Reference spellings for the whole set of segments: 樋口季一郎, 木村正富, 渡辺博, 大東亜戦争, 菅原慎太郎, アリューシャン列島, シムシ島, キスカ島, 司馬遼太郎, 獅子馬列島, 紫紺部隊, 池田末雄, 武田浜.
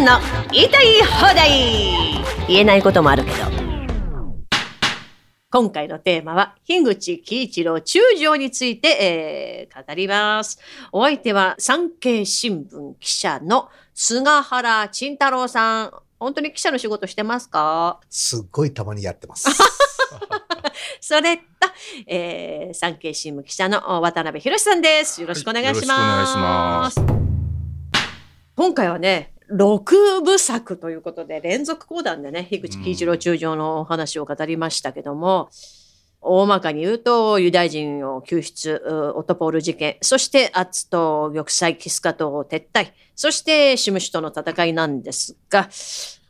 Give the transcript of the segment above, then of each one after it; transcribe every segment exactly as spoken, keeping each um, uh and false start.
んの言いたい放題。言えないこともあるけど。今回のテーマは樋口喜一郎中将について、えー、語ります。お相手は産経新聞記者の菅原慎太郎さん。本当に記者の仕事してますか？すっごいたまにやってます。それと、えー、産経新聞記者の渡辺博さんです。よろしくお願いします。はい、今回はね、ろくぶさくということで連続講談でね、樋口喜一郎中将のお話を語りましたけども、うん、大まかに言うとユダヤ人を救出、オトポール事件、そしてアツと玉砕、キスカ島を撤退、そしてシムシュとの戦いなんですが、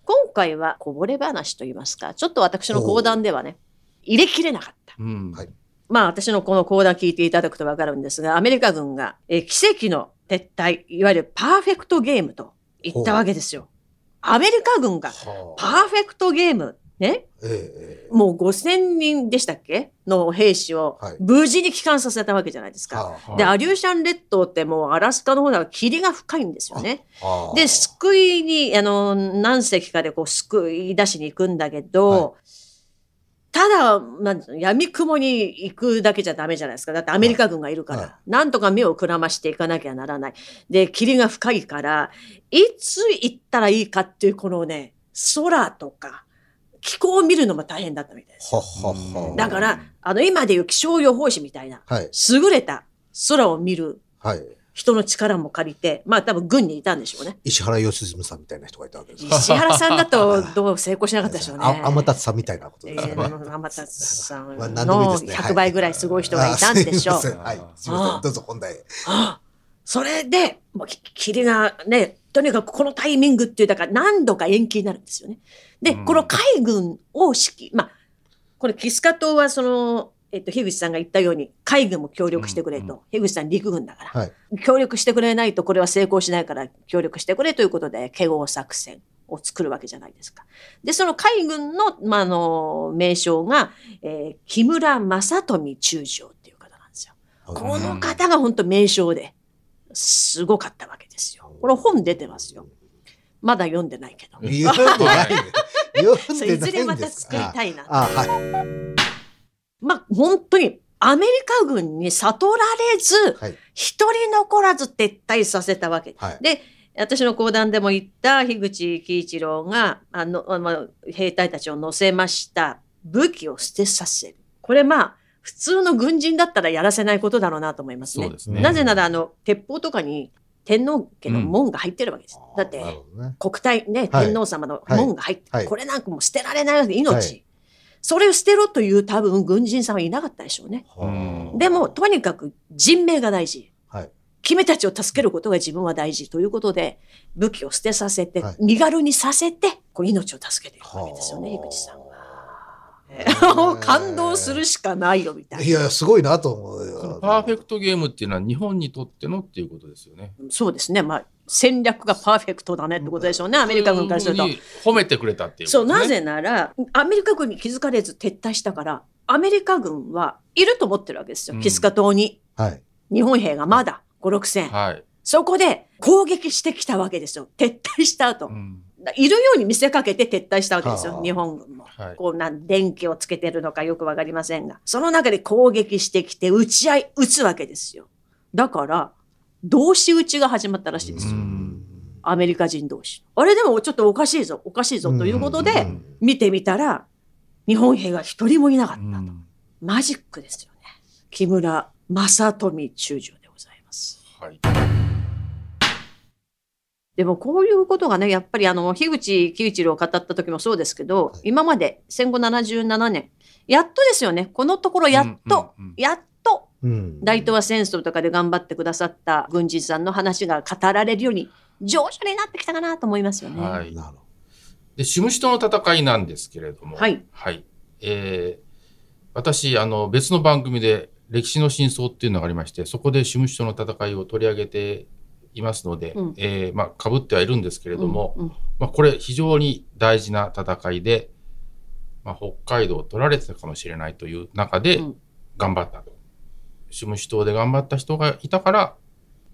今回はこぼれ話といいますか、ちょっと私の講談ではね入れきれなかった。うん、はい、まあ私のこの講談聞いていただくと分かるんですが、アメリカ軍がえ奇跡の撤退、いわゆるパーフェクトゲームと言ったわけですよ。アメリカ軍がパーフェクトゲームね、えー、もうごせんにんでしたっけの兵士を無事に帰還させたわけじゃないですか。はい、でアリューシャン列島ってもうアラスカの方が霧が深いんですよね。で救いにあの何隻かでこう救い出しに行くんだけど、はい、ただ闇雲に行くだけじゃダメじゃないですか。だってアメリカ軍がいるから、はい、なんとか目をくらましていかなきゃならない。で霧が深いからいつ行ったらいいかっていうこのね空とか気候を見るのも大変だったみたいです。はははだからあの今でいう気象予報士みたいな、はい、優れた空を見る、はい、人の力も借りて、まあ多分軍にいたんでしょうね。石原良純さんみたいな人がいたわけです。石原さんだとどう成功しなかったでしょうね。天達さんみたいなことですね。天達さんのひゃくばいぐらいすごい人がいたんでしょう。どうぞ本題。それでもう霧がね、とにかくこのタイミングっていうだから何度か延期になるんですよね。で、この海軍を指揮、まあこれキスカ島はそのえっと、樋口さんが言ったように海軍も協力してくれと、うん、うん、樋口さん陸軍だから、はい、協力してくれないとこれは成功しないから協力してくれということで華合作戦を作るわけじゃないですか。でその海軍の、まあ、あの名称が、えー、木村正富中将っていう方なんですよ。うん、この方が本当名将ですごかったわけですよ。これ本出てますよ。まだ読んでないけど。読んでない。読んでないんですか。いずれまた作りたいな。ああ、はい、まあ、本当にアメリカ軍に悟られず、はい、一人残らず撤退させたわけ、はい、で私の講談でも言った樋口喜一郎があの、まあ、兵隊たちを乗せました武器を捨てさせる、これまあ普通の軍人だったらやらせないことだろうなと思いますね。そうですね。なぜならあの鉄砲とかに天皇家の門が入ってるわけです、うん、だって、ね、国体ね、天皇様の門が入って、はいはい、これなんかもう捨てられないわけで命。はい、それを捨てろという多分軍人さんはいなかったでしょうね。でもとにかく人命が大事、はい、君たちを助けることが自分は大事ということで武器を捨てさせて、はい、身軽にさせてこう命を助けていくわけですよね。樋口さんは感動するしかないよみたいな。いやすごいなと思うよ。パーフェクトゲームっていうのは日本にとってのっていうことですよね。そうですね、まあ戦略がパーフェクトだねってことでしょうね、アメリカ軍からすると。褒めてくれたっていうことね。そう、なぜならアメリカ軍に気づかれず撤退したからアメリカ軍はいると思ってるわけですよ、うん、キスカ島に、はい、日本兵がまだご、ろくせん、はい、そこで攻撃してきたわけですよ、撤退した後、うん、いるように見せかけて撤退したわけですよ、日本軍も、はい、こうなん電気をつけてるのかよくわかりませんが、その中で攻撃してきて撃ち合い撃つわけですよ。だから同士打ちが始まったらしいですよ、アメリカ人同士。あれでもちょっとおかしいぞおかしいぞということで見てみたら日本兵が一人もいなかったと。マジックですよね。木村正富中将でございます、はい、でもこういうことがねやっぱりあの樋口喜一郎を語った時もそうですけど、はい、今まで戦後ななじゅうななねんやっとですよね。このところやっとやっとうん、大東亜戦争とかで頑張ってくださった軍人さんの話が語られるように上手になってきたかなと思いますよね。はい、でシムシュとの戦いなんですけれども、はいはいえー、私あの別の番組で歴史の真相っていうのがありまして、そこでシムシュとの戦いを取り上げていますので、うんえーまあ、被ってはいるんですけれども、うんうんまあ、これ非常に大事な戦いで、まあ、北海道を取られてたかもしれないという中で頑張ったと。うんシムシュ島で頑張った人がいたから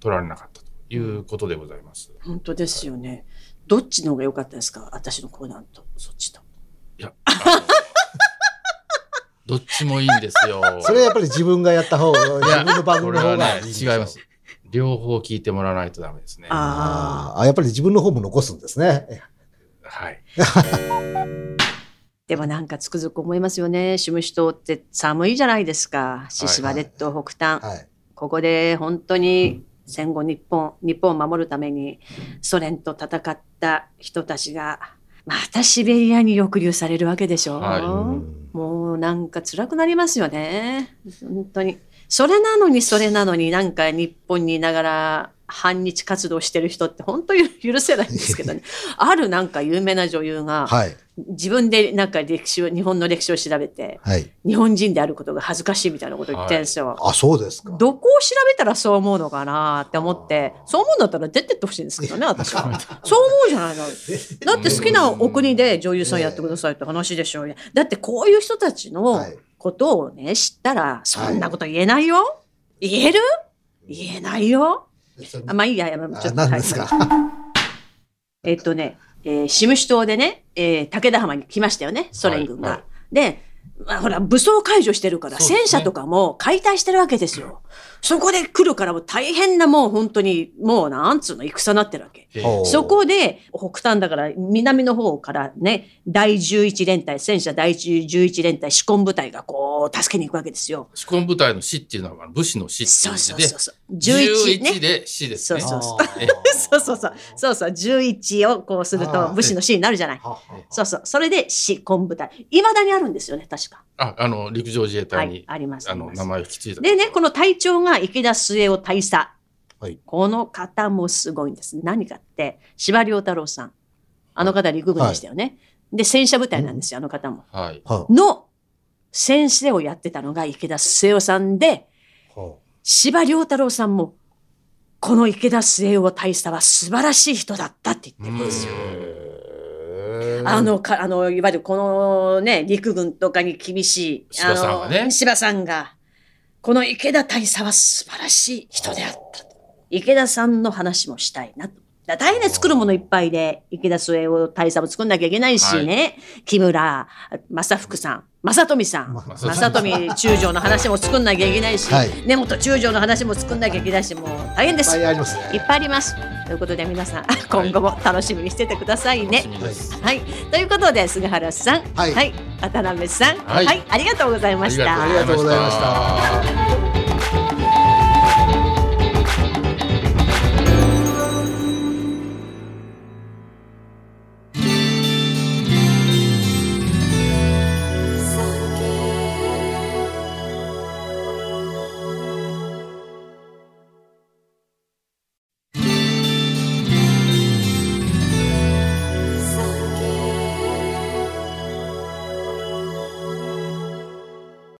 取られなかったということでございます。本当ですよね。どっちの方が良かったですか、私のコーナーとそっちと。いやどっちもいいんですよ。それはやっぱり自分がやった方が、自分の番組の方がいいでしょ。違います。両方聞いてもらわないとダメですね。ああ、やっぱり自分の方も残すんですね。はい。でもなんかつくづく思いますよね。シムシ島って寒いじゃないですか。獅子馬列島北端。はいはい、ここで本当に戦後日本、日本を守るためにソ連と戦った人たちが、またシベリアに抑留されるわけでしょう。はい、もうなんか辛くなりますよね。本当に。それなのにそれなのになんか日本にいながら反日活動してる人って本当に許せないんですけどね。あるなんか有名な女優が、はい、自分でなんか歴史を、日本の歴史を調べて、はい、日本人であることが恥ずかしいみたいなことを言ってるんですよ。はい、あ、そうですか。どこを調べたらそう思うのかなって思って、そう思うんだったら出てってほしいんですけどね、私は。そう思うじゃないの。だって好きなお国で女優さんやってくださいって話でしょう、ね。だってこういう人たちの、はい、ことをね、知ったらそんなこと言えないよ、はい、言える言えないよ。あ、まあいいや、ちょっと何ですか、はい、えっとね、えー、シムシ島でね、えー、武田浜に来ましたよね、ソ連軍が、はいはい、で、まあ、ほら武装解除してるから、ね、戦車とかも解体してるわけですよ。そこで来るからもう大変な、もう本当にもうなんつうの戦になってるわけ。そこで北端だから南の方からね、だいじゅういちれんたい、戦車だいじゅういちれんたい紫紺部隊がこう助けに行くわけですよ。紫紺部隊の死っていうのは武士の死っていう意味で、そうそうそうそう、じゅういち、ね、じゅういちで死ですね。そうそうそうそうそうそう、じゅういちをこうすると武士の死になるじゃない。そうそう、それで紫紺部隊、いまだにあるんですよね、確か。あ、あの陸上自衛隊に、はい、あります、あの名前を引き継いだ。でね、この隊長が池田末雄大佐、はい、この方もすごいんです。何かって司馬遼太郎さん、あの方陸軍でしたよね、はい、で戦車部隊なんですよ、うん、あの方も、はい、の先生をやってたのが池田末雄さんで、司馬遼太郎さんもこの池田末雄大佐は素晴らしい人だったって言ってるんですよ。あのかあのいわゆるこのね、陸軍とかに厳しい司馬さんがね、司馬さんがこの池田大佐は素晴らしい人であったと。池田さんの話もしたいなと。だ大変作るものいっぱいで、池田末雄大佐も作んなきゃいけないしね。はい、木村正福さん、正富さん、正富中将の話も作んなきゃいけないし、はい、根本中将の話も作んなきゃいけないし、もう大変です。いっぱいありますね。いっぱいあります。ということで皆さん、今後も楽しみにしててくださいね。はい。ということで菅原さん、はい、渡辺さん、はい、ありがとうございました。ありがとうございました。